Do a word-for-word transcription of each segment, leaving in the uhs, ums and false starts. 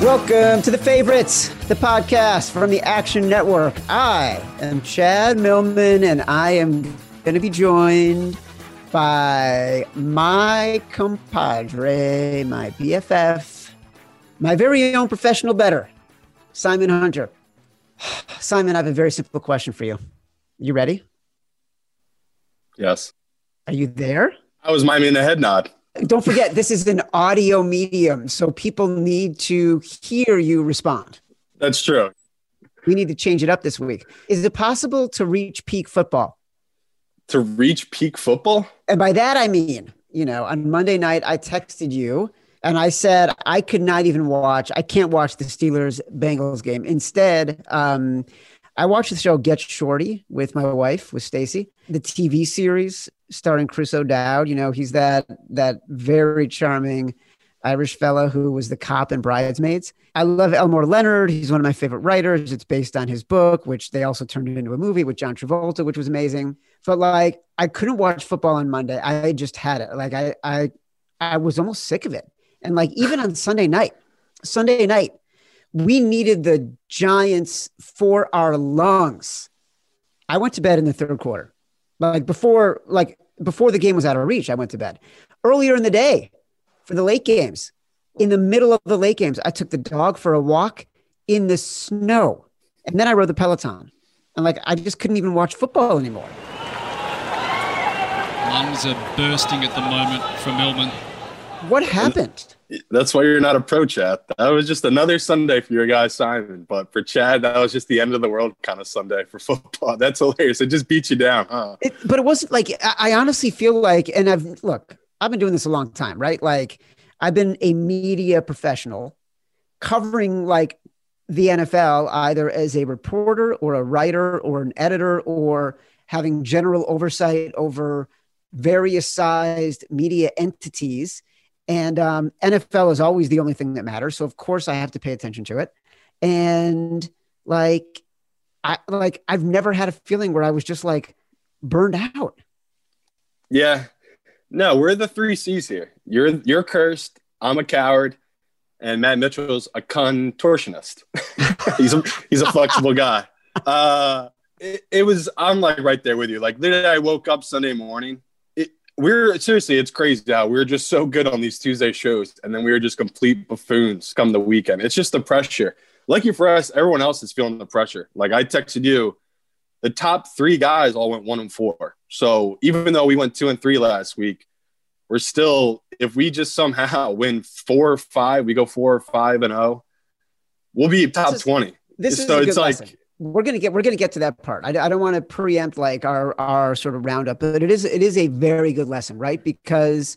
Welcome to The Favorites, the podcast from the Action Network. I am Chad Millman, and I am going to be joined by my compadre, my B F F, my very own professional bettor, Simon Hunter. Simon, I have a very simple question for you. You ready? Yes. Are you there? I was miming a head nod. Don't forget, this is an audio medium, so people need to hear you respond. That's true. We need to change it up this week. Is it possible to reach peak football? To reach peak football? And by that, I mean, you know, on Monday night, I texted you and I said, I could not even watch. I can't watch the Steelers-Bengals game. Instead, um, I watched the show Get Shorty with my wife, with Stacy, the T V series starring Chris O'Dowd. You know, he's that that very charming Irish fellow who was the cop in Bridesmaids. I love Elmore Leonard. He's one of my favorite writers. It's based on his book, which they also turned into a movie with John Travolta, which was amazing. But like, I couldn't watch football on Monday. I just had it. Like I, I, I was almost sick of it. And like, even on Sunday night, Sunday night, we needed the Giants for our lungs. I went to bed in the third quarter. Like before, like before the game was out of reach, I went to bed. Earlier in the day for the late games, in the middle of the late games, I took the dog for a walk in the snow. And then I rode the Peloton. And like, I just couldn't even watch football anymore. Lungs are bursting at the moment from Millman. What happened? That's why you're not a pro, Chad. That was just another Sunday for your guy, Simon. But for Chad, that was just the end of the world kind of Sunday for football. That's hilarious. It just beat you down, huh? It, but it wasn't like, I, I honestly feel like, and I've, look, I've been doing this a long time, right? Like, I've been a media professional covering like the N F L, either as a reporter or a writer or an editor or having general oversight over various sized media entities. And um, N F L is always the only thing that matters. So, of course, I have to pay attention to it. And, like, I, like I've never had a feeling where I was just, like, burned out. Yeah. No, we're the three C's here. You're you're cursed. I'm a coward. And Matt Mitchell's a contortionist. he's, a, he's a flexible guy. Uh, it, it was – I'm, like, right there with you. Like, literally, I woke up Sunday morning. We're seriously, it's crazy now. We're just so good on these Tuesday shows. And then we were just complete buffoons come the weekend. It's just the pressure. Lucky for us, everyone else is feeling the pressure. Like I texted you, the top three guys all went one and four. So even though we went two and three last week, we're still, if we just somehow win four or five, we go four or five and oh, we'll be top this is, twenty. This so is it's like, lesson. We're gonna get we're gonna get to that part. I, I don't want to preempt like our our sort of roundup, but it is it is a very good lesson, right? Because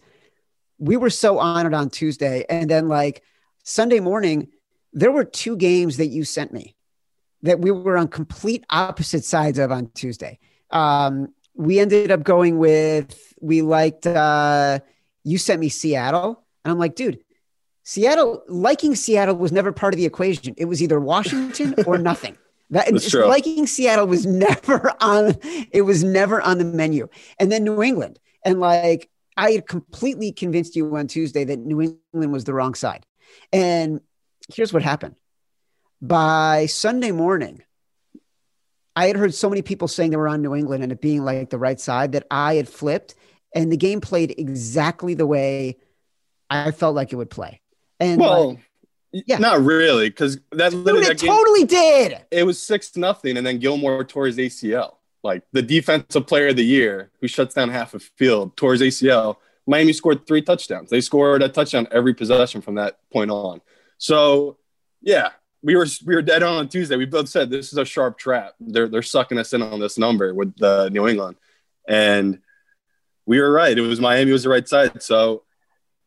we were so honored on Tuesday, and then like Sunday morning, there were two games that you sent me that we were on complete opposite sides of on Tuesday. Um, we ended up going with we liked uh, you sent me Seattle, and I'm like, dude, Seattle liking Seattle was never part of the equation. It was either Washington or nothing. That, just liking Seattle was never on, it was never on the menu. And then New England. And like, I had completely convinced you on Tuesday that New England was the wrong side. And here's what happened. by Sunday morning, I had heard so many people saying they were on New England and it being like the right side that I had flipped, and the game played exactly the way I felt like it would play. And well, like, yeah, not really, because that, Dude, that it game, totally did. It was six nothing, and then Gilmore tore his A C L. Like the defensive player of the year, who shuts down half a field, tore his A C L. Miami scored three touchdowns. They scored a touchdown every possession from that point on. So, yeah, we were we were dead on on Tuesday. We both said this is a sharp trap. They're they're sucking us in on this number with the New England, and we were right. It was Miami was the right side. So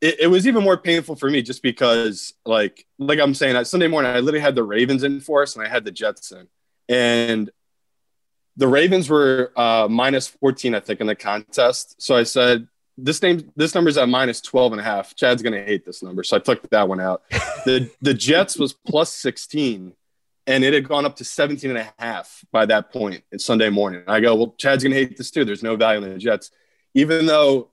it, it was even more painful for me just because, like like I'm saying, that Sunday morning I literally had the Ravens in for us and I had the Jets in, and the Ravens were uh, minus fourteen, I think, in the contest. So I said, This name, this number's at minus twelve and a half. Chad's going to hate this number. So I took that one out. The the Jets was plus sixteen, and it had gone up to seventeen and a half by that point. It's Sunday morning. I go, well, Chad's going to hate this too. There's no value in the Jets. Even though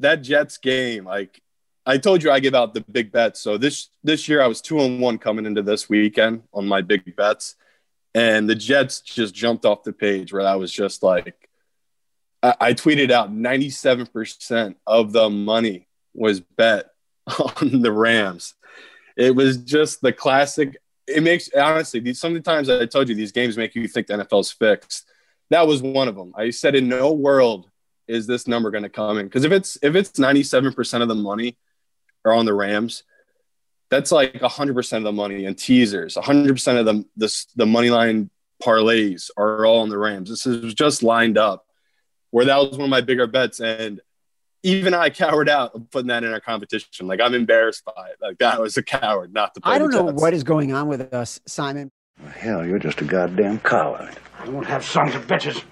that Jets game, like I told you, I give out the big bets. So this, this year I was two and one coming into this weekend on my big bets. And the Jets just jumped off the page where I was just like, I tweeted out ninety-seven percent of the money was bet on the Rams. It was just the classic. It makes, honestly, these, sometimes I told you these games make you think the N F L's fixed. That was one of them. I said, in no world is this number going to come in. Because if it's if it's ninety-seven percent of the money are on the Rams, that's like one hundred percent of the money in teasers. one hundred percent of the, the, the money line parlays are all on the Rams. This is just lined up. Where that was one of my bigger bets, and even I cowered out of putting that in our competition. Like, I'm embarrassed by it. Like, that was a coward not to play. I don't know what is going on with us, Simon. Well, hell, you're just a goddamn coward. I won't have sons of bitches.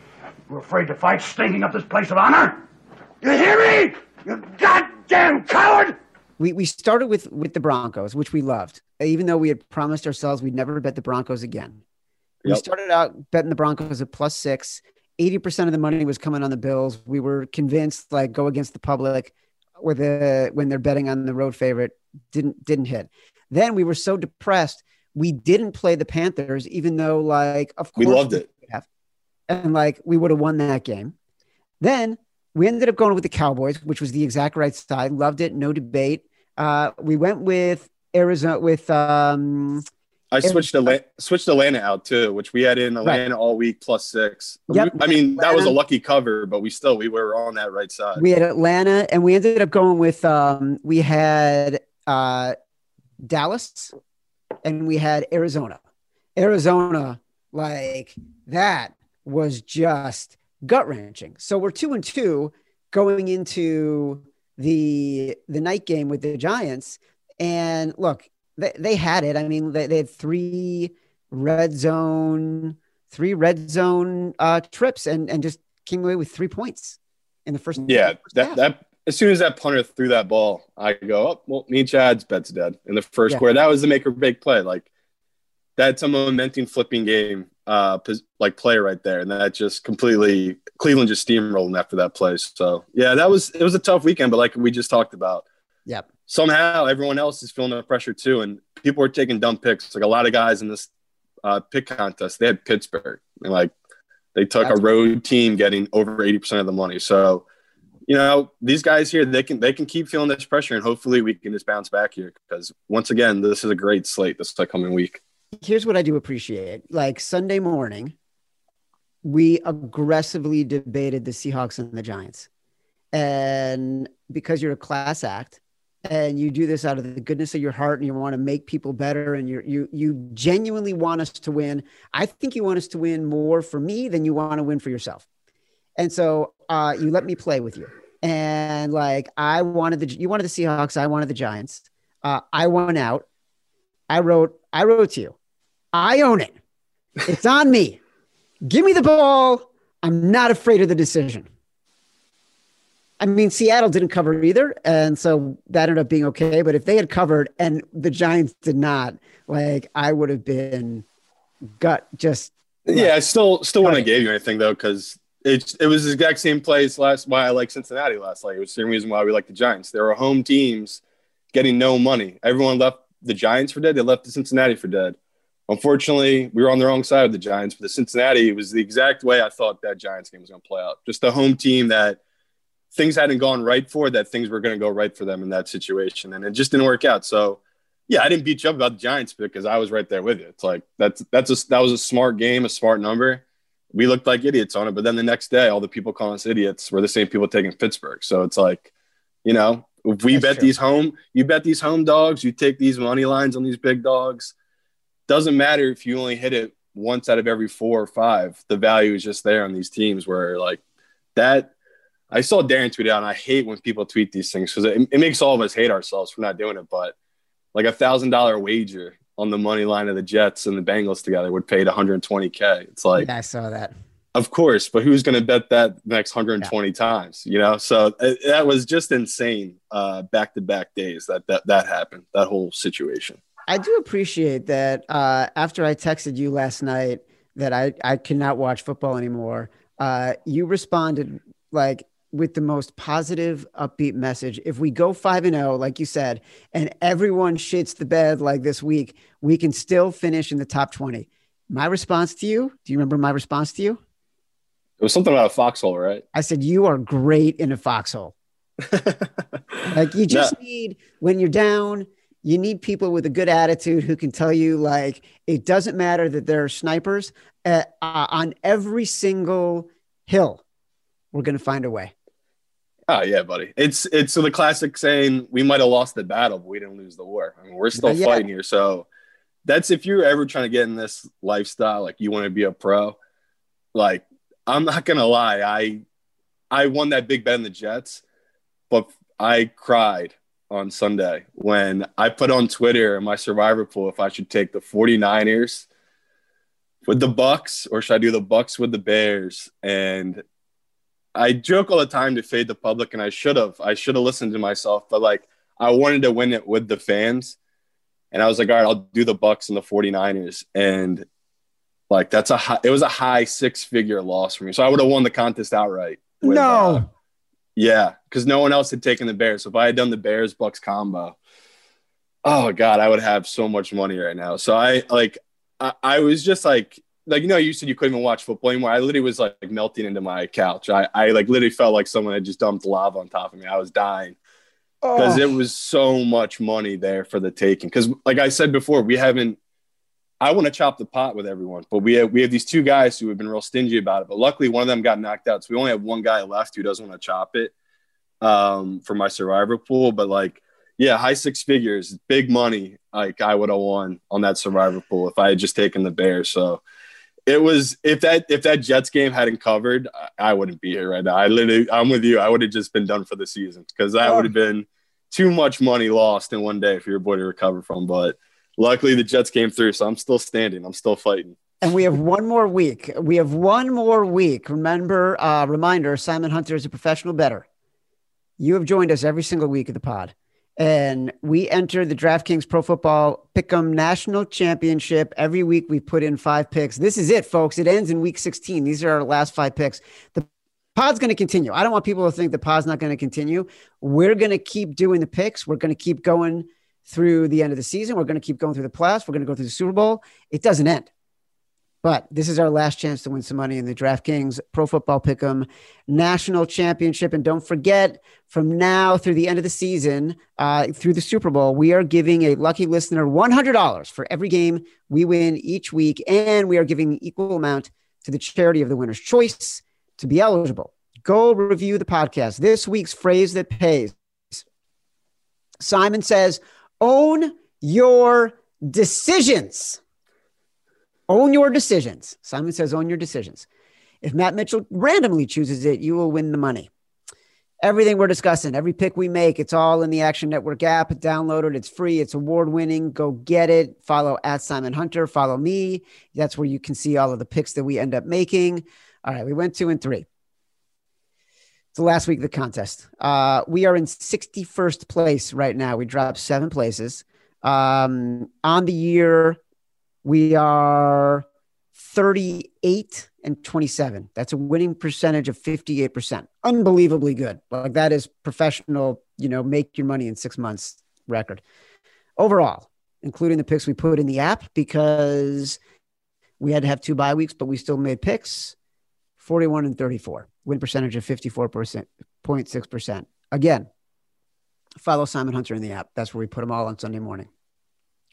We're afraid to fight, stinking up this place of honor. You hear me? You goddamn coward! We we started with, with the Broncos, which we loved, even though we had promised ourselves we'd never bet the Broncos again. Yep. We started out betting the Broncos at plus six. eighty percent of the money was coming on the Bills. We were convinced, like, go against the public with the, when they're betting on the road favorite, didn't, didn't hit. Then we were so depressed. We didn't play the Panthers, even though, like, of course we loved it. And like, we would have won that game. Then we ended up going with the Cowboys, which was the exact right side. Loved it. No debate. Uh, we went with Arizona with, um, I switched Atlanta, switched Atlanta out too, which we had in Atlanta right. all week plus six. Yep. We, I mean, Atlanta, that was a lucky cover, but we still we were on that right side. We had Atlanta, and we ended up going with um, we had uh, Dallas, and we had Arizona. Arizona, like that, was just gut wrenching. So we're two and two going into the the night game with the Giants, and look. They, they had it. I mean, they, they had three red zone, three red zone uh, trips, and, and just came away with three points in the first. Yeah, first that half. that as soon as that punter threw that ball, I go, oh, well, me and Chad's bet's dead in the first yeah. quarter. That was the make or break play. Like that's a momentum flipping game, uh, like play right there, and that just completely Cleveland just steamrolled after that play. So yeah, that was it was a tough weekend, but like we just talked about. Yep. Somehow everyone else is feeling the pressure too, and people are taking dumb picks. Like a lot of guys in this uh, pick contest, they had Pittsburgh, and like they took That's a road cool. team getting over eighty percent of the money. So, you know, these guys here, they can they can keep feeling this pressure, and hopefully we can just bounce back here because once again, this is a great slate this coming week. Here's what I do appreciate: like Sunday morning, we aggressively debated the Seahawks and the Giants, and because you're a class act. And you do this out of the goodness of your heart, and you want to make people better, and you you you genuinely want us to win. I think you want us to win more for me than you want to win for yourself. And so uh, you let me play with you. And like I wanted the you wanted the Seahawks, I wanted the Giants. Uh, I won out. I wrote I wrote to you. I own it. It's on me. Give me the ball. I'm not afraid of the decision. I mean, Seattle didn't cover either, and so that ended up being okay. But if they had covered and the Giants did not, like I would have been gut just. Yeah, like, I still still wouldn't have gave you anything though, because it it was the exact same place last. Why I like Cincinnati last night. It was the same reason why we like the Giants. There were home teams getting no money. Everyone left the Giants for dead. They left the Cincinnati for dead. Unfortunately, we were on the wrong side of the Giants, but the Cincinnati, it was the exact way I thought that Giants game was going to play out. Just a home team that things hadn't gone right for, that things were going to go right for them in that situation. And it just didn't work out. So, yeah, I didn't beat you up about the Giants because I was right there with you. It's like that's that's a, that was a smart game, a smart number. We looked like idiots on it. But then the next day, all the people calling us idiots were the same people taking Pittsburgh. So it's like, you know, if we that's bet true. these home – you bet these home dogs, you take these money lines on these big dogs. Doesn't matter if you only hit it once out of every four or five. The value is just there on these teams where, like, that – I saw Darren tweet out, and I hate when people tweet these things because it, it makes all of us hate ourselves for not doing it. But, like, a one thousand dollars wager on the money line of the Jets and the Bengals together would pay to one hundred twenty K. It's like yeah, – I saw that. Of course, but who's going to bet that the next one hundred twenty yeah. times, you know? So uh, that was just insane uh, back-to-back days that, that that happened, that whole situation. I do appreciate that uh, after I texted you last night that I, I cannot watch football anymore, uh, you responded like with the most positive, upbeat message. If we go five and oh, like you said, and everyone shits the bed like this week, we can still finish in the top twenty. My response to you, do you remember my response to you? It was something about a foxhole, right? I said, you are great in a foxhole. Like you just no. need, when you're down, you need people with a good attitude who can tell you like, it doesn't matter that there are snipers uh, uh, on every single hill. We're going to find a way. Oh yeah, buddy. It's, it's so the classic saying, we might've lost the battle, but we didn't lose the war. I mean, we're still yeah. fighting here. So that's, if you're ever trying to get in this lifestyle, like you want to be a pro, like, I'm not going to lie. I I won that big bet in the Jets, but I cried on Sunday when I put on Twitter in my survivor pool if I should take the forty-niners with the Bucks or should I do the Bucks with the Bears. And I joke all the time to fade the public, and I should have. I should have listened to myself, but, like, I wanted to win it with the fans. And I was like, all right, I'll do the Bucks and the forty-niners. And – like that's a high, it was a high six figure loss for me. So I would have won the contest outright. With, no. Uh, yeah. Cause no one else had taken the Bears. So if I had done the Bears Bucks combo, oh God, I would have so much money right now. So I like, I, I was just like, like, you know, you said you couldn't even watch football anymore. I literally was like melting into my couch. I, I like literally felt like someone had just dumped lava on top of me. I was dying because oh. it was so much money there for the taking. Cause like I said before, we haven't, I want to chop the pot with everyone, but we have, we have these two guys who have been real stingy about it. But luckily, one of them got knocked out, so we only have one guy left who doesn't want to chop it um, for my survivor pool. But like, yeah, high six figures, big money. Like I would have won on that survivor pool if I had just taken the Bears. So it was if that if that Jets game hadn't covered, I, I wouldn't be here right now. I literally, I'm with you. I would have just been done for the season because that would have been too much money lost in one day for your boy to recover from. But luckily, the Jets came through, so I'm still standing. I'm still fighting. And we have one more week. We have one more week. Remember, uh, reminder, Simon Hunter is a professional bettor. You have joined us every single week of the pod. And we enter the DraftKings Pro Football Pick'em National Championship. Every week we put in five picks. This is it, folks. It ends in week sixteen. These are our last five picks. The pod's going to continue. I don't want people to think the pod's not going to continue. We're going to keep doing the picks. We're going to keep going through the end of the season. We're going to keep going through the playoffs. We're going to go through the Super Bowl. It doesn't end. But this is our last chance to win some money in the DraftKings Pro Football Pick'em National Championship. And don't forget, from now through the end of the season, uh, through the Super Bowl, we are giving a lucky listener one hundred dollars for every game we win each week. And we are giving the equal amount to the charity of the winner's choice to be eligible. Go review the podcast. This week's phrase that pays. Simon says, own your decisions. Own your decisions. Simon says, own your decisions. If Matt Mitchell randomly chooses it, you will win the money. Everything we're discussing, every pick we make, it's all in the Action Network app. Download it. It's free. It's award-winning. Go get it. Follow at Simon Hunter. Follow me. That's where you can see all of the picks that we end up making. All right, we went two and three. It's the last week of the contest. Uh, we are in sixty-first place right now. We dropped seven places. Um, on the year, we are thirty-eight and twenty-seven. That's a winning percentage of fifty-eight percent. Unbelievably good. Like that is professional, you know, make your money in six months record. Overall, including the picks we put in the app, because we had to have two bye weeks, but we still made picks. forty-one and thirty-four, win percentage of fifty-four point six percent. Again, follow Simon Hunter in the app. That's where we put them all on Sunday morning.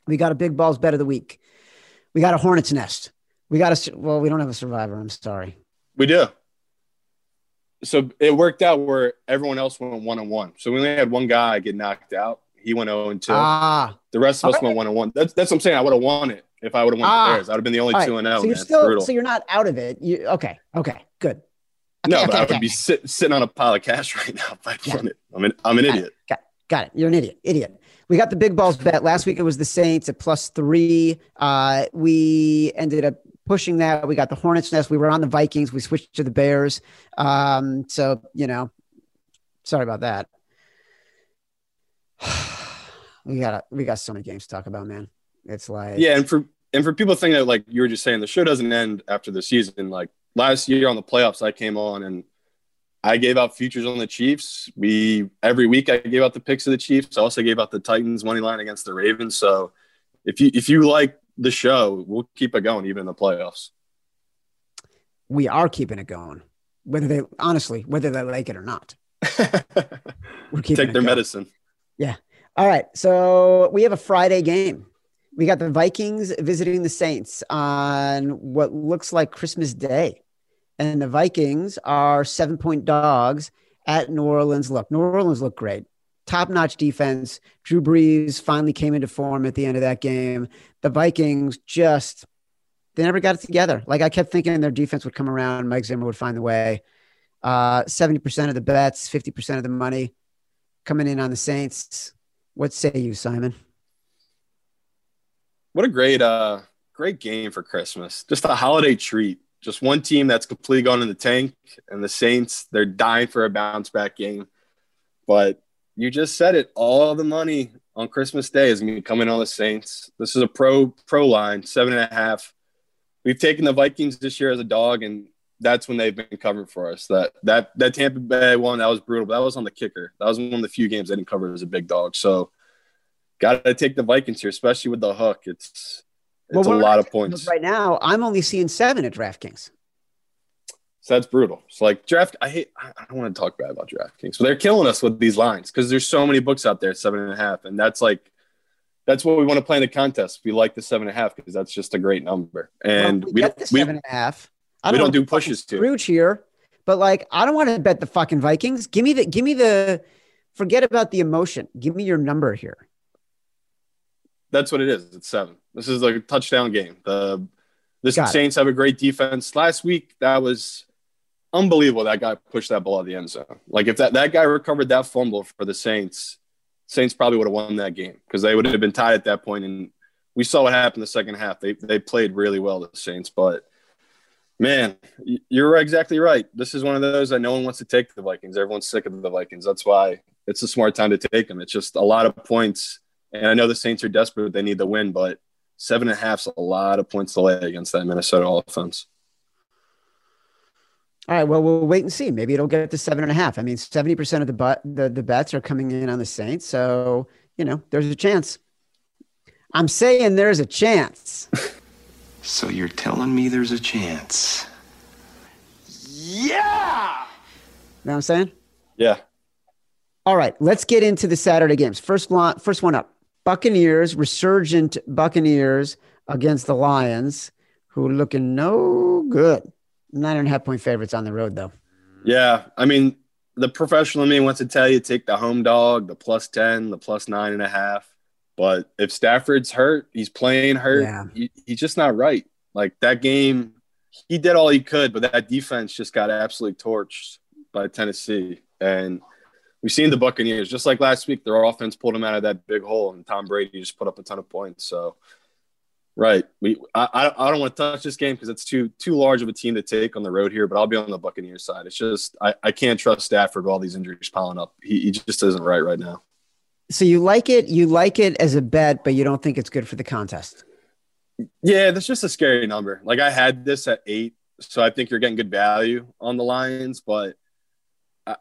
We got a big balls bet of the week. We got a hornet's nest. We got a, well, we don't have a survivor. I'm sorry. We do. So it worked out where everyone else went one-on-one. So we only had one guy get knocked out. He went oh and two. Ah, the rest of us right. went one-on-one. That's, that's what I'm saying. I would have won it if I would have won ah, the Bears. I would have been the only right. two and oh. So you're still, so you're not out of it. You, okay. Okay. Good. Okay, no, okay, but okay, I would okay. be sit, sitting on a pile of cash right now if I won it. I'm an, I'm an got idiot. It. Got, it. got it. You're an idiot. Idiot. We got the big balls bet. Last week it was the Saints at plus three. Uh, we ended up pushing that. We got the Hornets nest. We were on the Vikings. We switched to the Bears. Um, so, you know, sorry about that. We got we got so many games to talk about, man. It's like yeah, and for and for people thinking that, like you were just saying, the show doesn't end after the season. Like last year on the playoffs, I came on and I gave out futures on the Chiefs. We every week I gave out the picks of the Chiefs. I also gave out the Titans money line against the Ravens. So if you if you like the show, we'll keep it going even in the playoffs. We are keeping it going, whether they honestly whether they like it or not. We're keeping take their going. Medicine. Yeah. All right. So we have a Friday game. We got the Vikings visiting the Saints on what looks like Christmas Day. And the Vikings are seven-point dogs at New Orleans. Look, New Orleans looked great. Top-notch defense. Drew Brees finally came into form at the end of that game. The Vikings just, they never got it together. Like, I kept thinking their defense would come around. Mike Zimmer would find the way. Uh, seventy percent of the bets, fifty percent of the money coming in on the Saints. What say you, Simon? What a great, uh, great game for Christmas. Just a holiday treat. Just one team that's completely gone in the tank, and the Saints, they're dying for a bounce-back game. But you just said it. All the money on Christmas Day is going to be coming on the Saints. This is a pro pro line, seven and a half. We've taken the Vikings this year as a dog, and that's when they've been covered for us. That that that Tampa Bay one, that was brutal. But that was on the kicker. That was one of the few games they didn't cover as a big dog. So, got to take the Vikings here, especially with the hook. It's it's well, a lot of points. Right now, I'm only seeing seven at DraftKings. So that's brutal. It's like draft. I hate. I don't want to talk bad about DraftKings. So they're killing us with these lines because there's so many books out there at seven and a half, and that's like that's what we want to play in the contest. We like the seven and a half because that's just a great number, and well, we, we get don't, the seven we, and a half. I don't we don't do pushes too. Scrooge here, but like I don't want to bet the fucking Vikings. Give me the. Give me the. Forget about the emotion. Give me your number here. That's what it is. It's seven. This is like a touchdown game. The the Got Saints it. have a great defense. Last week, that was unbelievable. That guy pushed that ball out of the end zone. Like if that, that guy recovered that fumble for the Saints, Saints probably would have won that game because they would have been tied at that point. And we saw what happened the second half. They they played really well, the Saints. But, man, you're exactly right. This is one of those that no one wants to take the Vikings. Everyone's sick of the Vikings. That's why it's a smart time to take them. It's just a lot of points. And I know the Saints are desperate. They need the win, but seven and a half's a lot of points to lay against that Minnesota offense. All right, well, we'll wait and see. Maybe it'll get to seven and a half. I mean, seventy percent of the, but, the, the bets are coming in on the Saints. So, you know, there's a chance. I'm saying there's a chance. So you're telling me there's a chance. Yeah! You know what I'm saying? Yeah. All right, let's get into the Saturday games. First, one, first one up, Buccaneers, resurgent Buccaneers against the Lions, who are looking no good. Nine and a half point favorites on the road, though. Yeah, I mean, the professional in me wants to tell you take the home dog, the plus ten, the plus nine and a half. But if Stafford's hurt, he's playing hurt, yeah. he, he's just not right. Like that game, he did all he could, but that defense just got absolutely torched by Tennessee. And – we've seen the Buccaneers. Just like last week, their offense pulled them out of that big hole, and Tom Brady just put up a ton of points. So, right. we I, I don't want to touch this game because it's too too large of a team to take on the road here, but I'll be on the Buccaneers side. It's just I, I can't trust Stafford with all these injuries piling up. He, he just isn't right right now. So you like it. You like it as a bet, but you don't think it's good for the contest. Yeah, that's just a scary number. Like I had this at eight, so I think you're getting good value on the Lions, but –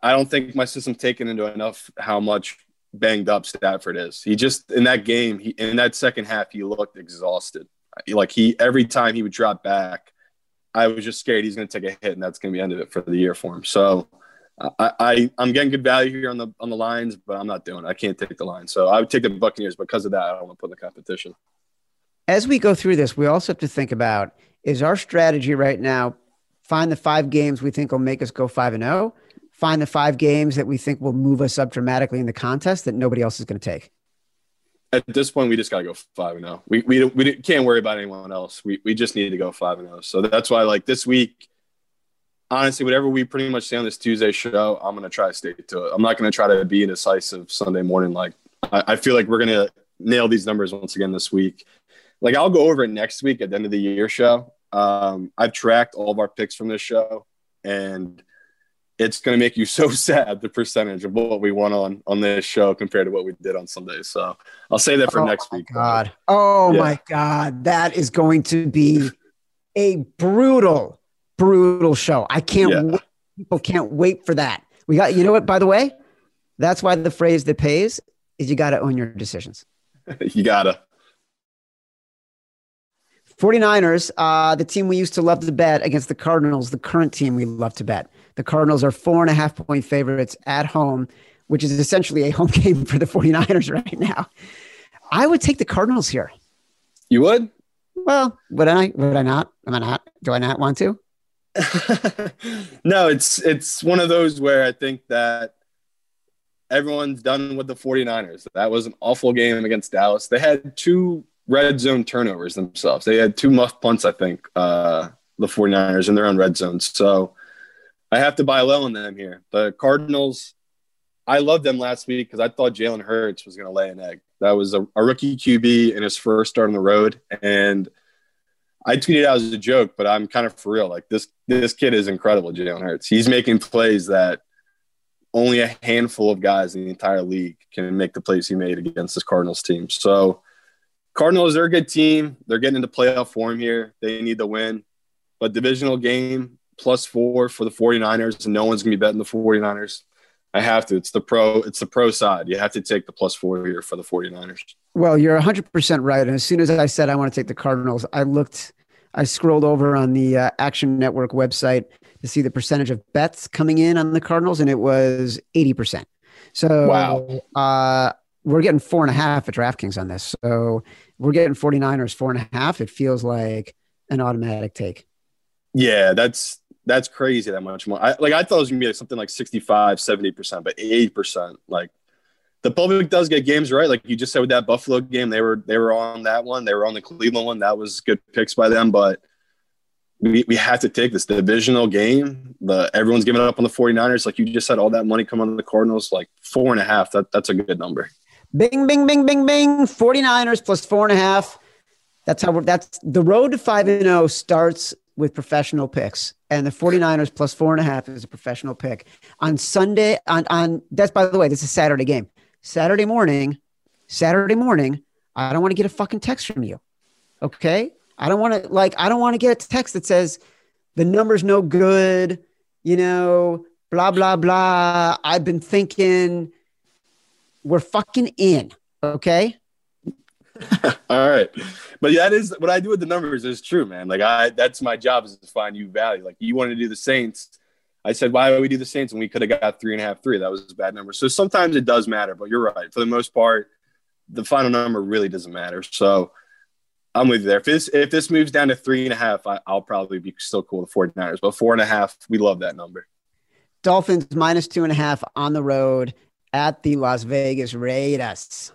I don't think my system's taken into enough how much banged up Stafford is. He just, in that game, he, in that second half, he looked exhausted. Like he, every time he would drop back, I was just scared he's going to take a hit and that's going to be the end of it for the year for him. So I, I, I'm getting good value here on the on the lines, but I'm not doing it. I can't take the line. So I would take the Buccaneers because of that. I don't want to put in the competition. As we go through this, we also have to think about, is our strategy right now, find the five games we think will make us go five and oh, find the five games that we think will move us up dramatically in the contest that nobody else is going to take? At this point, we just got to go five and oh. We we we can't worry about anyone else. We we just need to go five and oh. So that's why, like this week, honestly, whatever we pretty much say on this Tuesday show, I'm gonna try to stay to it. I'm not gonna try to be indecisive Sunday morning. Like I, I feel like we're gonna nail these numbers once again this week. Like I'll go over it next week at the end of the year show. Um, I've tracked all of our picks from this show, and it's gonna make you so sad, the percentage of what we won on on this show compared to what we did on Sunday. So I'll say that for oh next my week. God. Oh yeah. my God, that is going to be a brutal, brutal show. I can't. Yeah. Wait. People can't wait for that. We got. You know what? By the way, that's why the phrase that pays is you got to own your decisions. You gotta. forty-niners, uh, the team we used to love to bet against the Cardinals, the current team we love to bet. The Cardinals are four and a half point favorites at home, which is essentially a home game for the forty-niners right now. I would take the Cardinals here. You would? Well, would I? Would I not? Am I not? Do I not want to? No, it's it's one of those where I think that everyone's done with the forty-niners. That was an awful game against Dallas. They had two red zone turnovers themselves. They had two muff punts, I think, uh, the forty-niners in their own red zone. So I have to buy low on them here. The Cardinals, I loved them last week because I thought Jalen Hurts was going to lay an egg. That was a, a rookie Q B in his first start on the road. And I tweeted out as a joke, but I'm kind of for real. Like this this kid is incredible, Jalen Hurts. He's making plays that only a handful of guys in the entire league can make the plays he made against this Cardinals team. So Cardinals, they're a good team. They're getting into playoff form here. They need the win. But divisional game, plus four for the forty-niners, and no one's going to be betting the forty-niners. I have to. It's the pro It's the pro side. You have to take the plus four here for the forty-niners. Well, you're one hundred percent right. And as soon as I said I want to take the Cardinals, I looked – I scrolled over on the uh, Action Network website to see the percentage of bets coming in on the Cardinals, and it was eighty percent. So wow. uh, we're getting four and a half at DraftKings on this. So we're getting forty-niners four and a half. It feels like an automatic take. Yeah, that's – That's crazy that much more. I, like I thought it was going to be like something like sixty-five, seventy percent, but eighty percent. Like the public does get games right. Like you just said with that Buffalo game, they were they were on that one. They were on the Cleveland one. That was good picks by them. But we, we have to take this divisional game. The everyone's giving up on the forty-niners. Like you just said, all that money come on the Cardinals, like four and a half. That, that's a good number. Bing, bing, bing, bing, bing. forty-niners plus four and a half. That's how we're, that's the road to five and oh starts with professional picks. And the forty-niners plus four and a half is a professional pick on Sunday on, on that's by the way, this is Saturday game, Saturday morning, Saturday morning. I don't want to get a fucking text from you. Okay. I don't want to like, I don't want to get a text that says the number's no good, you know, blah, blah, blah. I've been thinking we're fucking in. Okay. All right. But that is what I do with the numbers is true, man. Like I, that's my job is to find you value. Like you wanted to do the Saints. I said, why would we do the Saints? And we could have got three and a half, three. That was a bad number. So sometimes it does matter, but you're right. For the most part, the final number really doesn't matter. So I'm with you there. If this, if this moves down to three and a half, I, I'll probably be still cool with the forty-niners, but four and a half, we love that number. Dolphins minus two and a half on the road at the Las Vegas Raiders.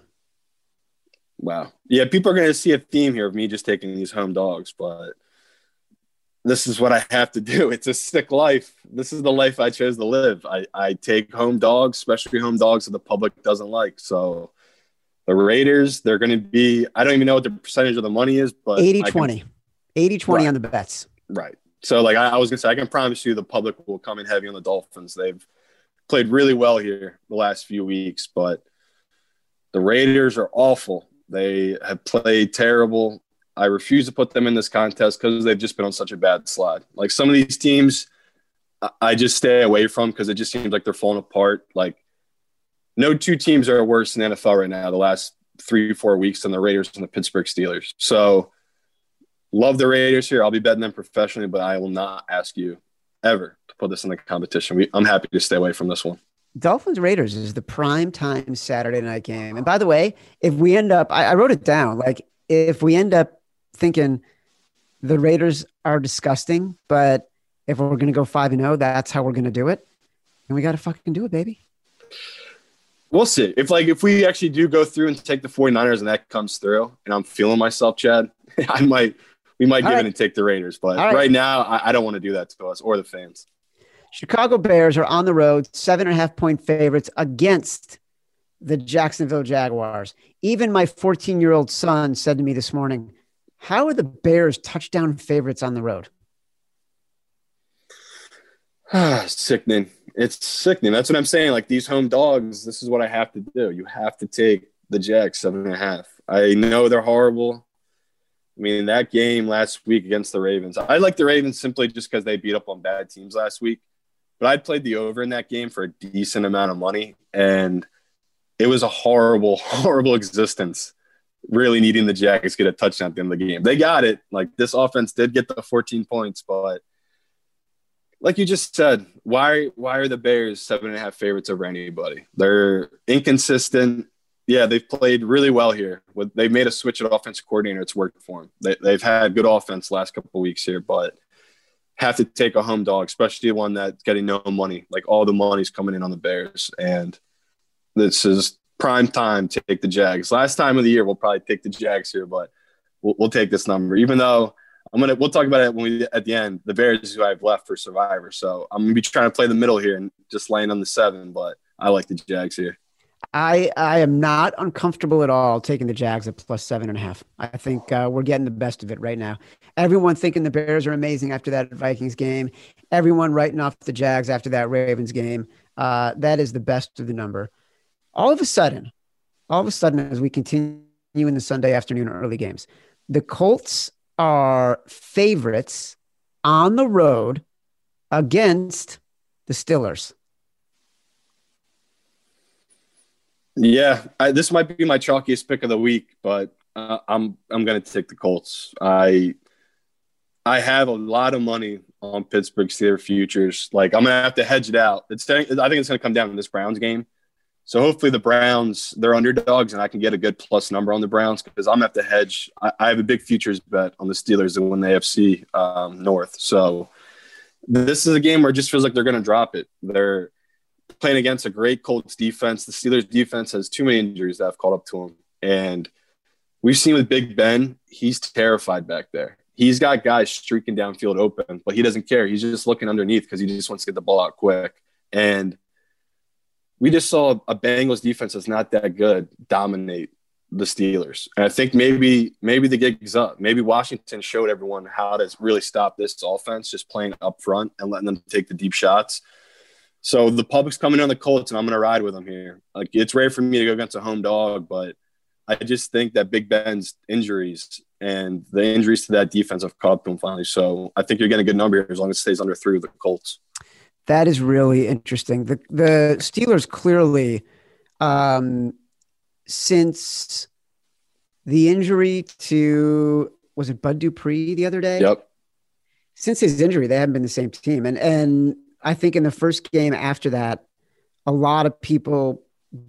Wow. Yeah, people are going to see a theme here of me just taking these home dogs, but this is what I have to do. It's a sick life. This is the life I chose to live. I, I take home dogs, especially home dogs that the public doesn't like. So the Raiders, they're going to be – I don't even know what the percentage of the money is, but – eighty twenty. eighty twenty on the bets. Right. So, like I, I was going to say, I can promise you the public will come in heavy on the Dolphins. They've played really well here the last few weeks, but the Raiders are awful. They have played terrible. I refuse to put them in this contest because they've just been on such a bad slide. Like some of these teams I just stay away from because it just seems like they're falling apart. Like no two teams are worse in the N F L right now the last three, four weeks than the Raiders and the Pittsburgh Steelers. So love the Raiders here. I'll be betting them professionally, but I will not ask you ever to put this in the competition. We, I'm happy to stay away from this one. Dolphins Raiders is the prime time Saturday night game. And by the way, if we end up, I, I wrote it down, like if we end up thinking the Raiders are disgusting, but if we're going to go five and oh, that's how we're going to do it. And we got to fucking do it, baby. We'll see. If like, if we actually do go through and take the 49ers and that comes through and I'm feeling myself, Chad, I might, we might give it and take the Raiders, but right now I, I don't want to do that to us or the fans. Chicago Bears are on the road, seven and a half point favorites against the Jacksonville Jaguars. Even my fourteen-year-old son said to me this morning, how are the Bears touchdown favorites on the road? Sickening. It's sickening. That's what I'm saying. Like these home dogs, this is what I have to do. You have to take the Jags seven and a half. I know they're horrible. I mean, that game last week against the Ravens, I like the Ravens simply just because they beat up on bad teams last week. But I played the over in that game for a decent amount of money, and it was a horrible, horrible existence, really needing the Jags to get a touchdown at the end of the game. They got it. Like, this offense did get the fourteen points, but like you just said, why why are the Bears seven and a half favorites over anybody? They're inconsistent. Yeah, they've played really well here. They've made a switch at offensive coordinator. It's worked for them. They, they've had good offense the last couple of weeks here, but have to take a home dog, especially one that's getting no money. Like all the money's coming in on the Bears, and this is prime time to take the Jags. Last time of the year, we'll probably take the Jags here, but we'll, we'll take this number. Even though I'm gonna, we'll talk about it when we at the end. The Bears, who I've left for Survivor, so I'm gonna be trying to play the middle here and just laying on the seven. But I like the Jags here. I, I am not uncomfortable at all taking the Jags at plus seven and a half. I think uh, we're getting the best of it right now. Everyone thinking the Bears are amazing after that Vikings game. Everyone writing off the Jags after that Ravens game. Uh, that is the best of the number. All of a sudden, all of a sudden, as we continue in the Sunday afternoon or early games, the Colts are favorites on the road against the Steelers. Yeah, I, this might be my chalkiest pick of the week, but uh, I'm I'm going to take the Colts. I I have a lot of money on Pittsburgh Steelers futures. Like I'm going to have to hedge it out. It's I think it's going to come down to this Browns game. So hopefully the Browns, they're underdogs, and I can get a good plus number on the Browns because I'm going to have to hedge. I, I have a big futures bet on the Steelers to win the A F C um, North. So this is a game where it just feels like they're going to drop it. They're playing against a great Colts defense. The Steelers defense has too many injuries that have caught up to him. And we've seen with Big Ben, he's terrified back there. He's got guys streaking downfield open, but he doesn't care. He's just looking underneath because he just wants to get the ball out quick. And we just saw a Bengals defense that's not that good dominate the Steelers. And I think maybe maybe the gig is up. Maybe Washington showed everyone how to really stop this offense, just playing up front and letting them take the deep shots. So the public's coming on the Colts, and I'm going to ride with them here. Like it's rare for me to go against a home dog, but I just think that Big Ben's injuries and the injuries to that defense have caught up to him finally. So I think you're getting a good number here as long as it stays under three with the Colts. That is really interesting. The the Steelers clearly, um, since the injury to was it Bud Dupree the other day? Yep. Since his injury, they haven't been the same team, and and. I think in the first game after that, a lot of people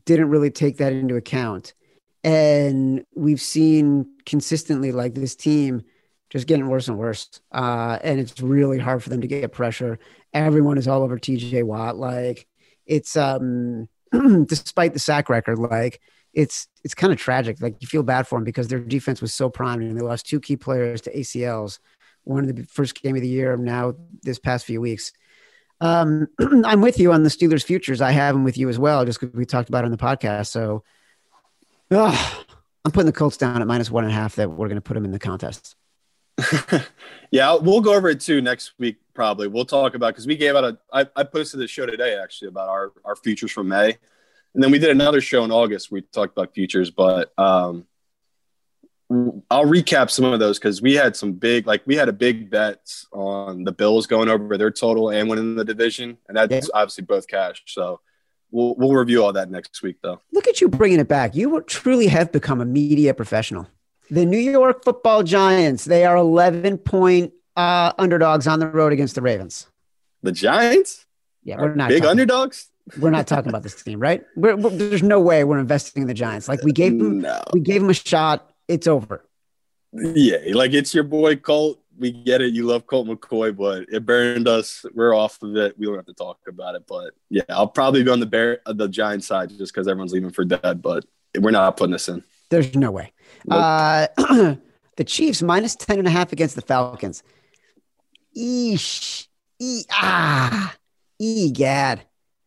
didn't really take that into account. And we've seen consistently like this team just getting worse and worse. Uh, and it's really hard for them to get pressure. Everyone is all over T J Watt. Like it's, um, despite the sack record, like it's, it's kind of tragic. Like you feel bad for them because their defense was so primed and they lost two key players to A C Ls. One in the first game of the year, now this past few weeks. Um, I'm with you on the Steelers futures. I have them with you as well, just because we talked about it on the podcast. So ugh, I'm putting the Colts down at minus one and a half that we're going to put them in the contest. Yeah, we'll go over it too next week. Probably we'll talk about, cause we gave out a, I, I posted this show today actually about our, our futures from May. And then we did another show in August. We talked about futures, but, um, I'll recap some of those because we had some big, like we had a big bet on the Bills going over their total and winning the division. And that's yeah. obviously both cash. So we'll, we'll review all that next week, though. Look at you bringing it back. You truly have become a media professional. The New York Football Giants, they are eleven-point uh, underdogs on the road against the Ravens. The Giants? Yeah, we're not big talking, underdogs. We're not talking about this team, right? We're, we're, there's no way we're investing in the Giants. Like we gave them, no. we gave them a shot. It's over. Yeah, like it's your boy Colt. We get it. You love Colt McCoy, but it burned us. We're off of it. We don't have to talk about it. But yeah, I'll probably be on the Bear, the Giants side just because everyone's leaving for dead. But we're not putting this in. There's no way. Nope. Uh, the Chiefs minus ten and a half against the Falcons. Eesh. E ah. Egad.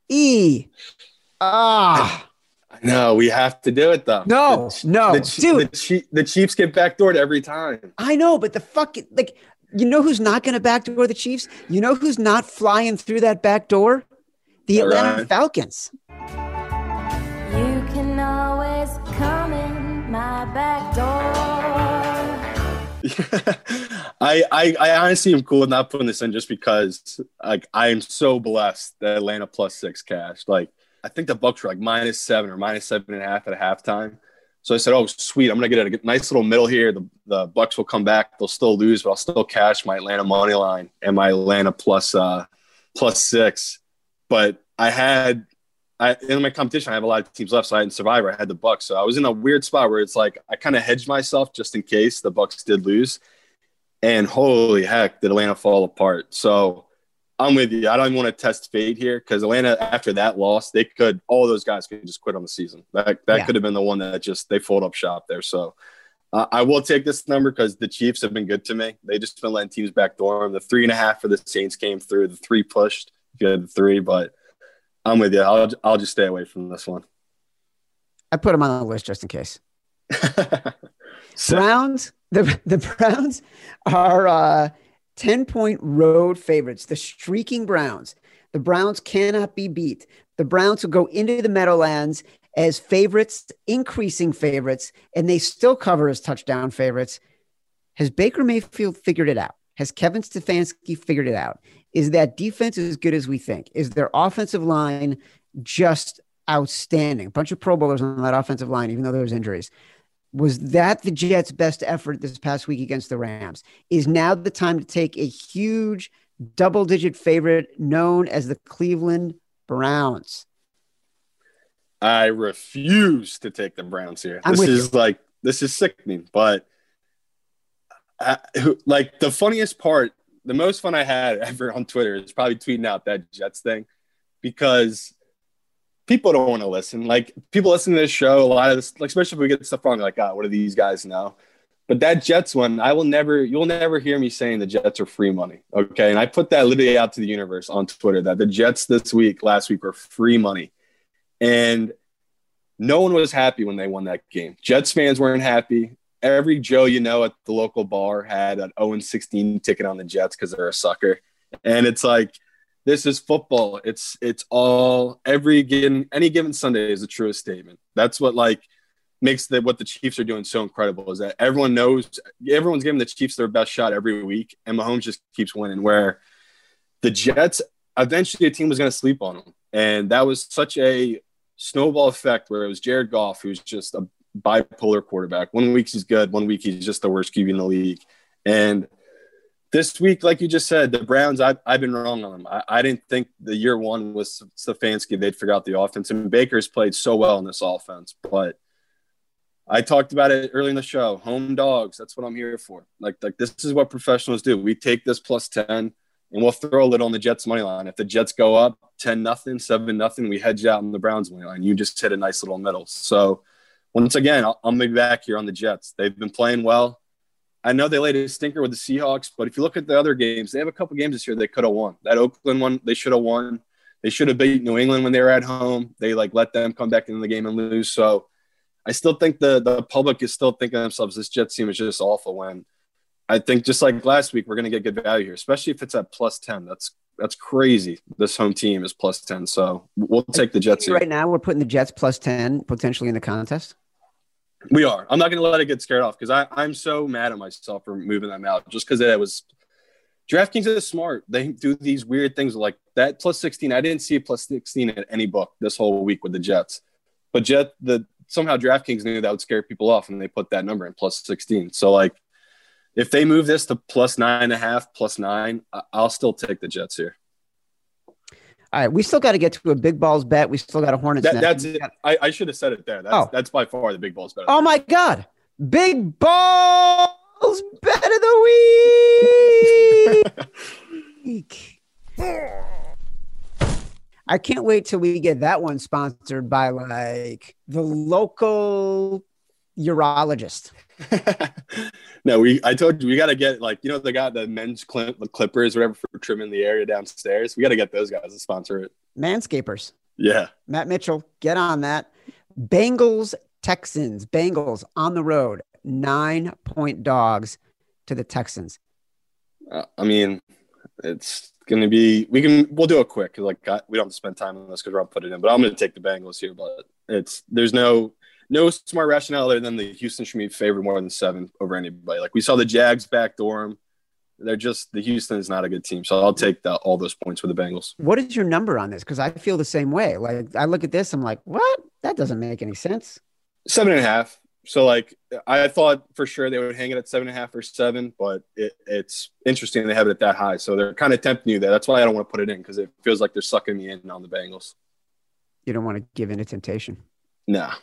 E. Ah. No, we have to do it, though. No, the, no, the, dude. The, the Chiefs get backdoored every time. I know, but the fucking, like, you know who's not going to backdoor the Chiefs? You know who's not flying through that back door? The All Atlanta right. Falcons. You can always come in my back door. I, I, I honestly am cool with not putting this in just because, like, I am so blessed that Atlanta plus six cash, like, I think the Bucks were like minus seven or minus seven and a half at halftime. So I said, oh, sweet. I'm going to get a nice little middle here. The, the Bucks will come back. They'll still lose, but I'll still cash my Atlanta money line and my Atlanta plus, uh, plus six. But I had I, – in my competition, I have a lot of teams left, so I had in Survivor. I had the Bucks. So I was in a weird spot where it's like I kind of hedged myself just in case the Bucks did lose. And holy heck, did Atlanta fall apart. So – I'm with you. I don't even want to test fate here because Atlanta, after that loss, they could – all those guys could just quit on the season. That that yeah. could have been the one that just – they fold up shop there. So, uh, I will take this number because the Chiefs have been good to me. They just been letting teams backdoor them. The three and a half for the Saints came through. The three pushed. You had the three, but I'm with you. I'll, I'll just stay away from this one. I put them on the list just in case. so. Browns, the, the Browns are uh, – ten-point road favorites, the streaking Browns. The Browns cannot be beat. The Browns will go into the Meadowlands as favorites, increasing favorites, and they still cover as touchdown favorites. Has Baker Mayfield figured it out? Has Kevin Stefanski figured it out? Is that defense as good as we think? Is their offensive line just outstanding? A bunch of Pro Bowlers on that offensive line, even though there was injuries. Was that the Jets' best effort this past week against the Rams? Is now the time to take a huge double-digit favorite known as the Cleveland Browns? I refuse to take the Browns here. I'm this is you. like this is sickening. But I, like the funniest part, the most fun I had ever on Twitter is probably tweeting out that Jets thing because. People don't want to listen. Like, people listen to this show, a lot of this, like, especially if we get stuff wrong, like, God, what do these guys know? But that Jets one, I will never, you'll never hear me saying the Jets are free money, okay? And I put that literally out to the universe on Twitter that the Jets this week, last week, were free money. And no one was happy when they won that game. Jets fans weren't happy. Every Joe you know at the local bar had an oh and sixteen ticket on the Jets because they're a sucker. And it's like, this is football. It's it's all every given any given Sunday is the truest statement. That's what like makes the, what the Chiefs are doing so incredible is that everyone knows everyone's giving the Chiefs their best shot every week, and Mahomes just keeps winning. Where the Jets eventually a team was going to sleep on them, and that was such a snowball effect where it was Jared Goff who's just a bipolar quarterback. One week he's good, one week he's just the worst Q B in the league, and. This week, like you just said, the Browns, I've, I've been wrong on them. I, I didn't think the year one was Stefanski. They'd figure out the offense. And Baker's played so well in this offense. But I talked about it early in the show. Home dogs, that's what I'm here for. Like, like this is what professionals do. We take this plus ten, and we'll throw a little on the Jets' money line. If the Jets go up ten nothing, seven nothing, we hedge out on the Browns' money line. You just hit a nice little middle. So, once again, I'll, I'll be back here on the Jets. They've been playing well. I know they laid a stinker with the Seahawks, but if you look at the other games, they have a couple games this year they could have won. That Oakland one, they should have won. They should have beat New England when they were at home. They, like, let them come back into the game and lose. So I still think the the public is still thinking to themselves, this Jets team is just awful when I think just like last week, we're going to get good value here, especially if it's at plus ten. That's that's crazy. This home team is plus ten. So we'll take the Jets. Right here. Now we're putting the Jets plus ten potentially in the contest. We are. I'm not going to let it get scared off because I'm so mad at myself for moving them out just because it was DraftKings is smart. They do these weird things like that. Plus sixteen. I didn't see a plus sixteen at any book this whole week with the Jets. But Jet, the somehow DraftKings knew that would scare people off, and they put that number in plus sixteen. So, like, if they move this to plus nine and a half, plus nine, I'll still take the Jets here. All right, we still got to get to a big balls bet. We still got a Hornets. That, that's it. I, I should have said it there. That's, oh. that's by far the big balls bet. Oh my god, big balls bet of the week! I can't wait till we get that one sponsored by like the local urologist. No, we. I told you we got to get like you know they got the men's clip, the clippers, whatever for trimming the area downstairs. We got to get those guys to sponsor it. Manscapers. Yeah. Matt Mitchell, get on that. Bengals Texans. Bengals on the road, nine point dogs to the Texans. Uh, I mean, it's going to be we can we'll do it quick because like I, we don't have to spend time on this because we're gonna put it in. But I'm going to take the Bengals here. But it's there's no. No smart rationale other than the Houston should be favored more than seven over anybody. Like we saw the Jags backdoor them. They're just the Houston is not a good team. So I'll take the, all those points with the Bengals. What is your number on this? Because I feel the same way. Like I look at this, I'm like, what? That doesn't make any sense. Seven and a half. So like I thought for sure they would hang it at seven and a half or seven, but it, it's interesting they have it at that high. So they're kind of tempting you there. That's why I don't want to put it in because it feels like they're sucking me in on the Bengals. You don't want to give in to temptation. Nah.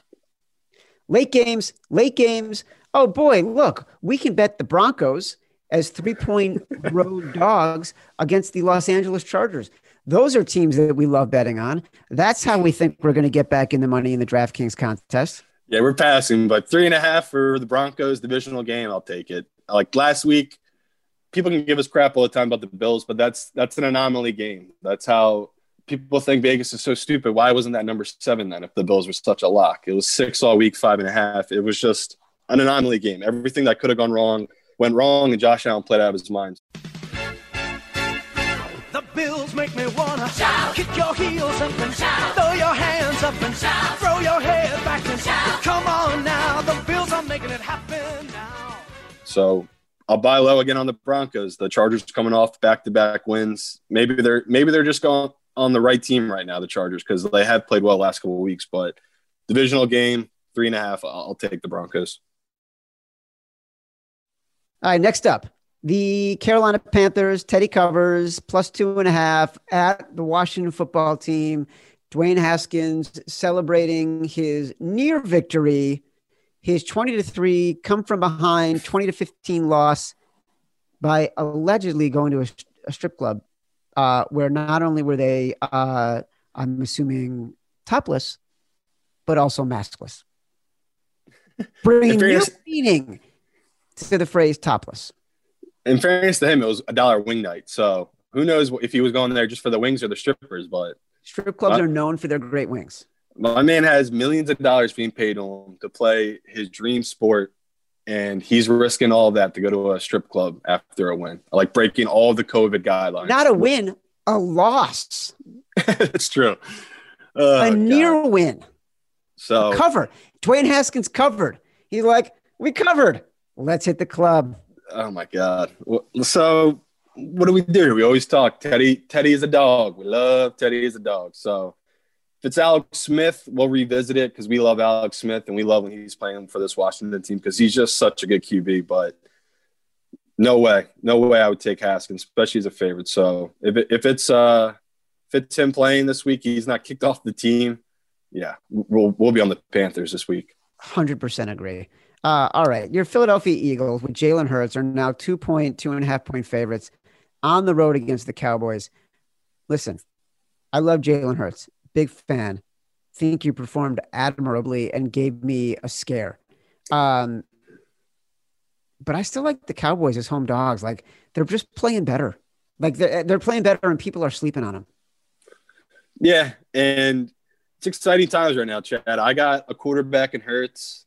Late games, late games. Oh, boy, look, we can bet the Broncos as three-point road dogs against the Los Angeles Chargers. Those are teams that we love betting on. That's how we think we're going to get back in the money in the DraftKings contest. Yeah, we're passing, but three and a half for the Broncos divisional game, I'll take it. Like last week, people can give us crap all the time about the Bills, but that's that's an anomaly game. That's how – people think Vegas is so stupid. Why wasn't that number seven then if the Bills were such a lock? It was six all week, five and a half. It was just an anomaly game. Everything that could have gone wrong went wrong, and Josh Allen played out of his mind. The Bills make me want to shout. Kick your heels up and shout. Throw your hands up and shout. Throw your head back and shout. Come on now. The Bills are making it happen now. So I'll buy low again on the Broncos. The Chargers coming off back-to-back wins. Maybe they're maybe they're just going – on the right team right now, the Chargers, because they have played well last couple of weeks, but divisional game, three and a half, I'll take the Broncos. All right, next up, the Carolina Panthers, Teddy covers, plus two and a half at the Washington football team. Dwayne Haskins celebrating his near victory, his twenty to three come from behind, twenty to fifteen loss by allegedly going to a, a strip club. Uh, where not only were they, uh, I'm assuming, topless, but also maskless. Bringing new meaning to the phrase topless. In fairness to him, it was a dollar wing night. So who knows if he was going there just for the wings or the strippers. But strip clubs my, are known for their great wings. My man has millions of dollars being paid on him to play his dream sport. And he's risking all of that to go to a strip club after a win, like breaking all the COVID guidelines. Not a win, a loss. That's true. Oh, a near God. Win. So a cover. Dwayne Haskins covered. He's like, we covered. Let's hit the club. Oh, my God. So what do we do? We always talk. Teddy, Teddy is a dog. We love Teddy is a dog. So if it's Alex Smith, we'll revisit it because we love Alex Smith and we love when he's playing for this Washington team because he's just such a good Q B. But no way, no way I would take Haskins, especially as a favorite. So if it, if it's uh, if it's him playing this week, he's not kicked off the team. Yeah, we'll we'll be on the Panthers this week. one hundred percent agree. Uh, all right, your Philadelphia Eagles with Jalen Hurts are now two point, two and a half point favorites on the road against the Cowboys. Listen, I love Jalen Hurts. Big fan. Think you performed admirably and gave me a scare. Um, but I still like the Cowboys as home dogs. Like they're just playing better. Like they're, they're playing better and people are sleeping on them. Yeah. And it's exciting times right now, Chad. I got a quarterback in Hurts.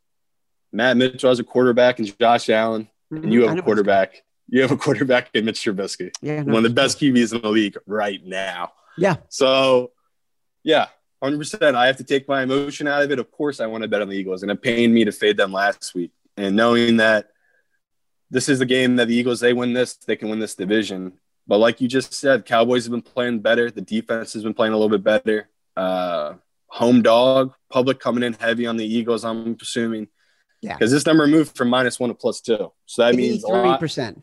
Matt Mitchell has a quarterback and Josh Allen. Mm-hmm. And you have a quarterback. You have a quarterback in Mitch Trubisky. Yeah, no, one of the best Q Bs in the league right now. Yeah. So yeah, one hundred percent. I have to take my emotion out of it. Of course, I want to bet on the Eagles, and it pained me to fade them last week. And knowing that this is the game that the Eagles, they win this, they can win this division. But like you just said, Cowboys have been playing better. The defense has been playing a little bit better. Uh, home dog, public coming in heavy on the Eagles, I'm assuming. Yeah. Because this number moved from minus one to plus two. So that means a lot. eighty-three percent.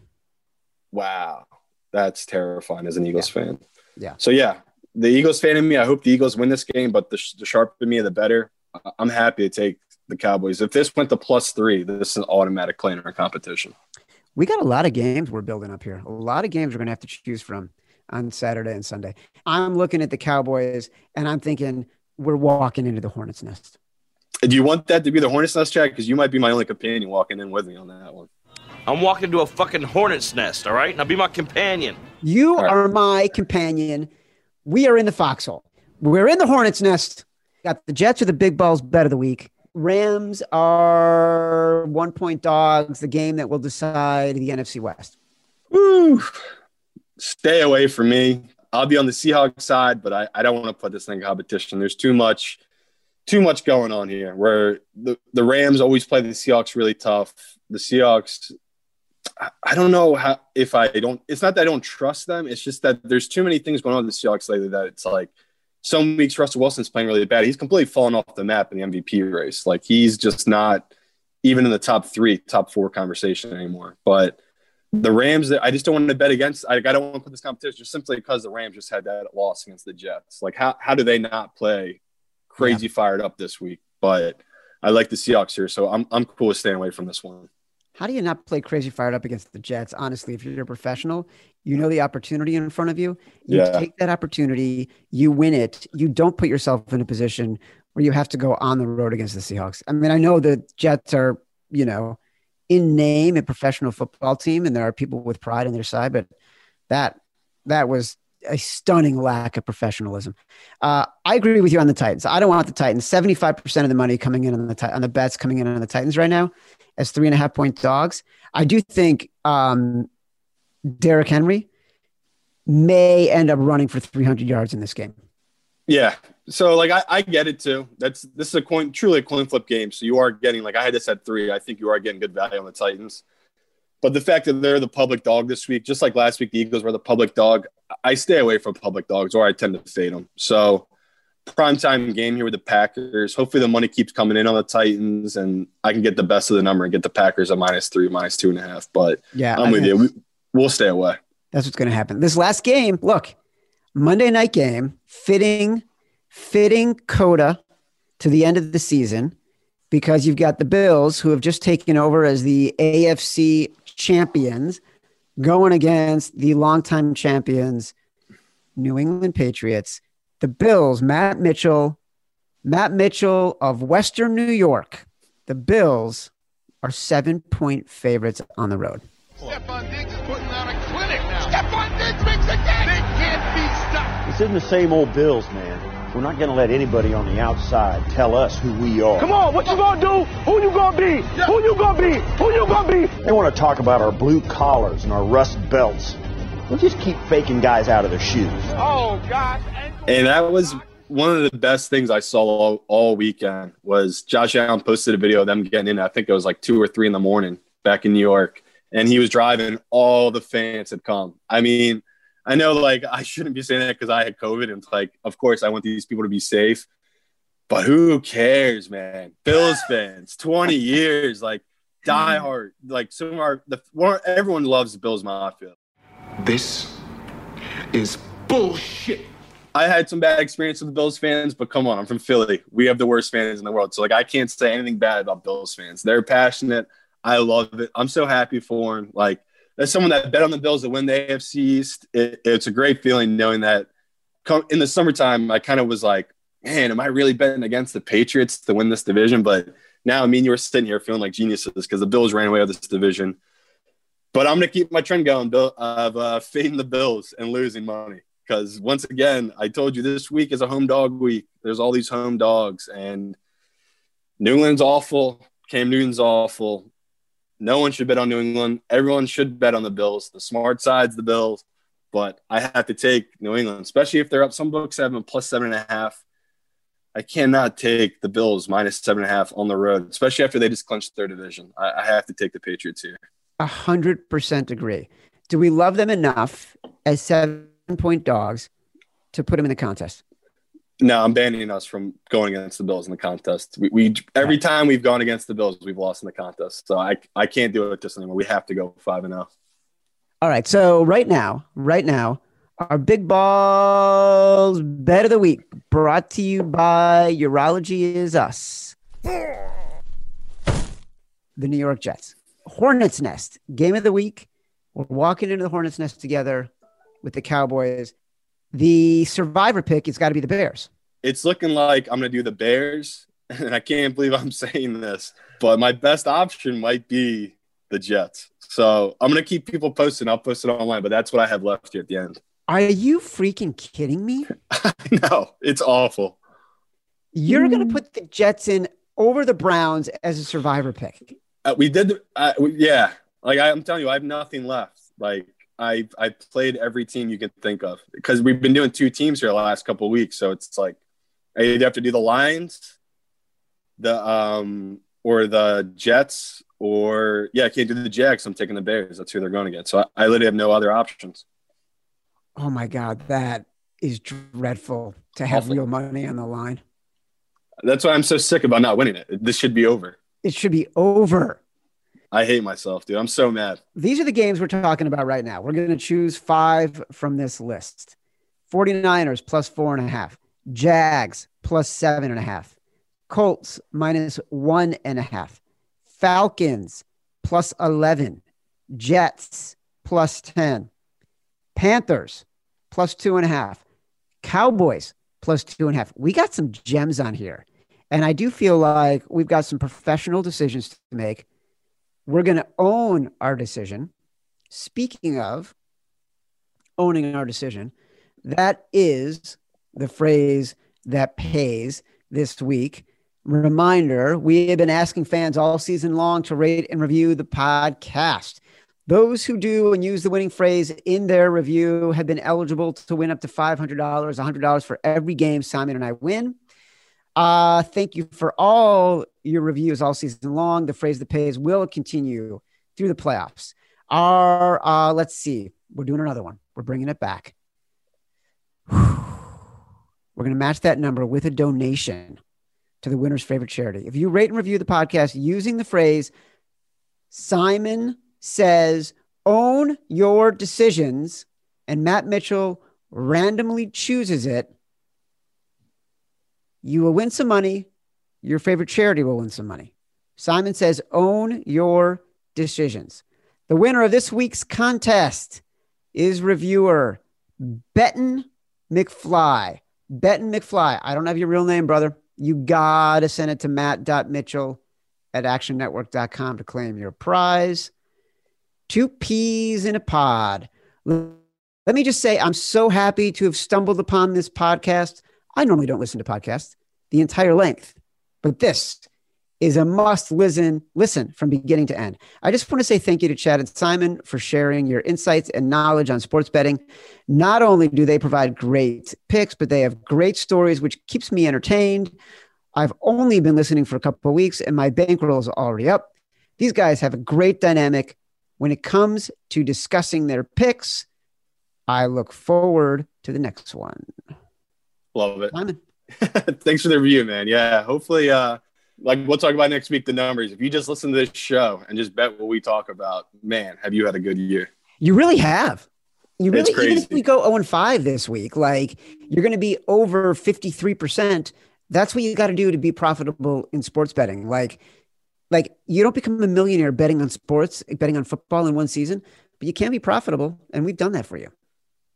Wow. That's terrifying as an Eagles yeah. fan. Yeah. So, yeah, the Eagles fan in me, I hope the Eagles win this game, but the, the sharper me, the better. I'm happy to take the Cowboys. If this went to plus three, this is an automatic play in our competition. We got a lot of games we're building up here. A lot of games we're going to have to choose from on Saturday and Sunday. I'm looking at the Cowboys, and I'm thinking we're walking into the Hornets' nest. Do you want that to be the Hornets' nest, Chad? Because you might be my only companion walking in with me on that one. I'm walking into a fucking Hornets' nest, all right? Now be my companion. You right. are my companion. We are in the foxhole. We're in the Hornets' nest. Got the Jets are the big balls bet of the week. Rams are one-point dogs, the game that will decide the N F C West. Woo. Stay away from me. I'll be on the Seahawks side, but I, I don't want to put this thing in competition. There's too much too much going on here where the, the Rams always play the Seahawks really tough. The Seahawks, I, I don't know how if I don't – it's not that I don't trust them. It's just that there's too many things going on with the Seahawks lately that it's like – some weeks Russell Wilson's playing really bad. He's completely fallen off the map in the M V P race. Like he's just not even in the top three, top four conversation anymore. But the Rams, I just don't want to bet against. I, I don't want to put this competition just simply because the Rams just had that loss against the Jets. Like how how do they not play crazy yeah. fired up this week? But I like the Seahawks here, so I'm I'm cool with staying away from this one. How do you not play crazy fired up against the Jets? Honestly, if you're a professional, you know the opportunity in front of you. You yeah. take that opportunity. You win it. You don't put yourself in a position where you have to go on the road against the Seahawks. I mean, I know the Jets are, you know, in name a professional football team, and there are people with pride in their side, but that that was a stunning lack of professionalism. Uh, I agree with you on the Titans. I don't want the Titans. seventy-five percent of the money coming in on the on the bets coming in on the Titans right now as three and a half point dogs. I do think um, Derrick Henry may end up running for three hundred yards in this game. Yeah. So like, I, I get it too. That's, this is a coin, truly a coin flip game. So you are getting, like I had this at three, I think you are getting good value on the Titans, but the fact that they're the public dog this week, just like last week, the Eagles were the public dog. I stay away from public dogs or I tend to fade them. So primetime game here with the Packers. Hopefully the money keeps coming in on the Titans and I can get the best of the number and get the Packers at minus three, minus two and a half. But yeah, I'm I with you. We, we'll stay away. That's what's going to happen. This last game, look, Monday night game, fitting, fitting coda to the end of the season because you've got the Bills who have just taken over as the A F C champions going against the longtime champions, New England Patriots. The Bills, Matt Mitchell, Matt Mitchell of Western New York. The Bills are seven-point favorites on the road. Stephon Diggs is putting on a clinic now. Stephon Diggs makes a game. They can't be stopped. It's in the same old Bills, man. We're not going to let anybody on the outside tell us who we are. Come on, what you going to do? Who you going to be? Who you going to be? Who you going to be? They want to talk about our blue collars and our rust belts. We'll just keep faking guys out of their shoes. Oh, God. And that was one of the best things I saw all, all weekend was Josh Allen posted a video of them getting in. I think it was like two or three in the morning back in New York. And he was driving. All the fans had come. I mean, I know, like, I shouldn't be saying that because I had COVID. And, like, of course, I want these people to be safe. But who cares, man? Bills fans, twenty years, like, diehard. Like, some are the everyone loves the Bills Mafia. This is bullshit. I had some bad experience with the Bills fans, but come on, I'm from Philly. We have the worst fans in the world. So, like, I can't say anything bad about Bills fans. They're passionate. I love it. I'm so happy for them. Like, as someone that bet on the Bills to win the A F C East, it, it's a great feeling knowing that come, in the summertime, I kind of was like, man, am I really betting against the Patriots to win this division? But now, I mean, you were sitting here feeling like geniuses because the Bills ran away with this division. But I'm going to keep my trend going, Bill, of uh, fading the Bills and losing money. Because once again, I told you this week is a home dog week. There's all these home dogs, and New England's awful. Cam Newton's awful. No one should bet on New England. Everyone should bet on the Bills. The smart side's the Bills, but I have to take New England, especially if they're up. Some books have them plus seven and a half. I cannot take the Bills minus seven and a half on the road, especially after they just clinched their division. I, I have to take the Patriots here. A hundred percent agree. Do we love them enough as seven-point dogs to put them in the contest? No, I'm banning us from going against the Bills in the contest. We, we every time we've gone against the Bills, we've lost in the contest. So I I can't do it this anymore. We have to go five and zero. All right. So right now, right now, our Big Balls Bet of the Week brought to you by Urology Is Us. The New York Jets. Hornets Nest. Game of the week. We're walking into the Hornets Nest together with the Cowboys. The survivor pick has got to be the Bears. It's looking like I'm going to do the Bears, and I can't believe I'm saying this, but my best option might be the Jets. So I'm going to keep people posting. I'll post it online, but that's what I have left here at the end. Are you freaking kidding me? No, it's awful. You're mm. going to put the Jets in over the Browns as a survivor pick. Uh, we did. Uh, we, yeah. Like I, I'm telling you, I have nothing left. Like, I I played every team you can think of because we've been doing two teams here the last couple of weeks. So it's like I either have to do the Lions, the um or the Jets, or yeah, I can't do the Jags. I'm taking the Bears. That's who they're going against. So I, I literally have no other options. Oh my God, that is dreadful to have Awful. real money on the line. That's why I'm so sick about not winning it. This should be over. It should be over. I hate myself, dude. I'm so mad. These are the games we're talking about right now. We're going to choose five from this list. forty-niners plus four and a half. Jags plus seven and a half. Colts minus one and a half. Falcons plus eleven. Jets plus ten. Panthers plus two and a half. Cowboys plus two and a half. We got some gems on here. And I do feel like we've got some professional decisions to make. We're going to own our decision. Speaking of owning our decision, that is the phrase that pays this week. Reminder, we have been asking fans all season long to rate and review the podcast. Those who do and use the winning phrase in their review have been eligible to win up to five hundred dollars, one hundred dollars for every game Simon and I win. Uh, thank you for all your reviews all season long. The phrase that pays will continue through the playoffs. Our, uh, let's see, we're doing another one. We're bringing it back. We're going to match that number with a donation to the winner's favorite charity. If you rate and review the podcast using the phrase Simon says, own your decisions, and Matt Mitchell randomly chooses it, you will win some money. Your favorite charity will win some money. Simon says, own your decisions. The winner of this week's contest is reviewer Betton McFly. Betton McFly. I don't have your real name, brother. You got to send it to matt.mitchell at action network dot com to claim your prize. Two peas in a pod. Let me just say, I'm so happy to have stumbled upon this podcast. I normally don't listen to podcasts the entire length, but this is a must listen, listen from beginning to end. I just want to say thank you to Chad and Simon for sharing your insights and knowledge on sports betting. Not only do they provide great picks, but they have great stories, which keeps me entertained. I've only been listening for a couple of weeks and my bankroll is already up. These guys have a great dynamic when it comes to discussing their picks. I look forward to the next one. Love it. Thanks for the review, man. Yeah. Hopefully, uh, like we'll talk about next week, the numbers. If you just listen to this show and just bet what we talk about, man, have you had a good year? You really have. You really, it's crazy. Even if we go oh and five this week, like you're going to be over fifty-three percent. That's what you got to do to be profitable in sports betting. Like, like you don't become a millionaire betting on sports, betting on football in one season, but you can be profitable. And we've done that for you.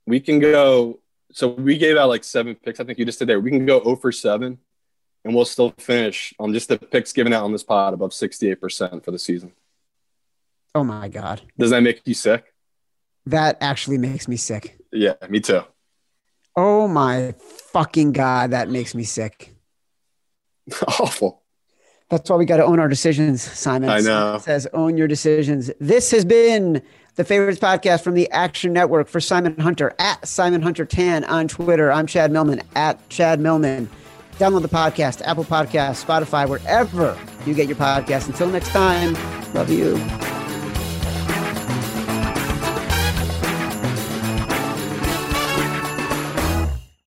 We can go. So we gave out like seven picks. I think you just did there. We can go oh for seven, and we'll still finish on just the picks given out on this pod above sixty-eight percent for the season. Oh, my God. Does that make you sick? That actually makes me sick. Yeah, me too. Oh, my fucking God. That makes me sick. Awful. That's why we got to own our decisions, Simon. I know. Simon says own your decisions. This has been The Favorites Podcast from the Action Network. For Simon Hunter, at Simon Hunter Tan on Twitter. I'm Chad Millman, at Chad Millman. Download the podcast, Apple Podcasts, Spotify, wherever you get your podcast. Until next time, love you.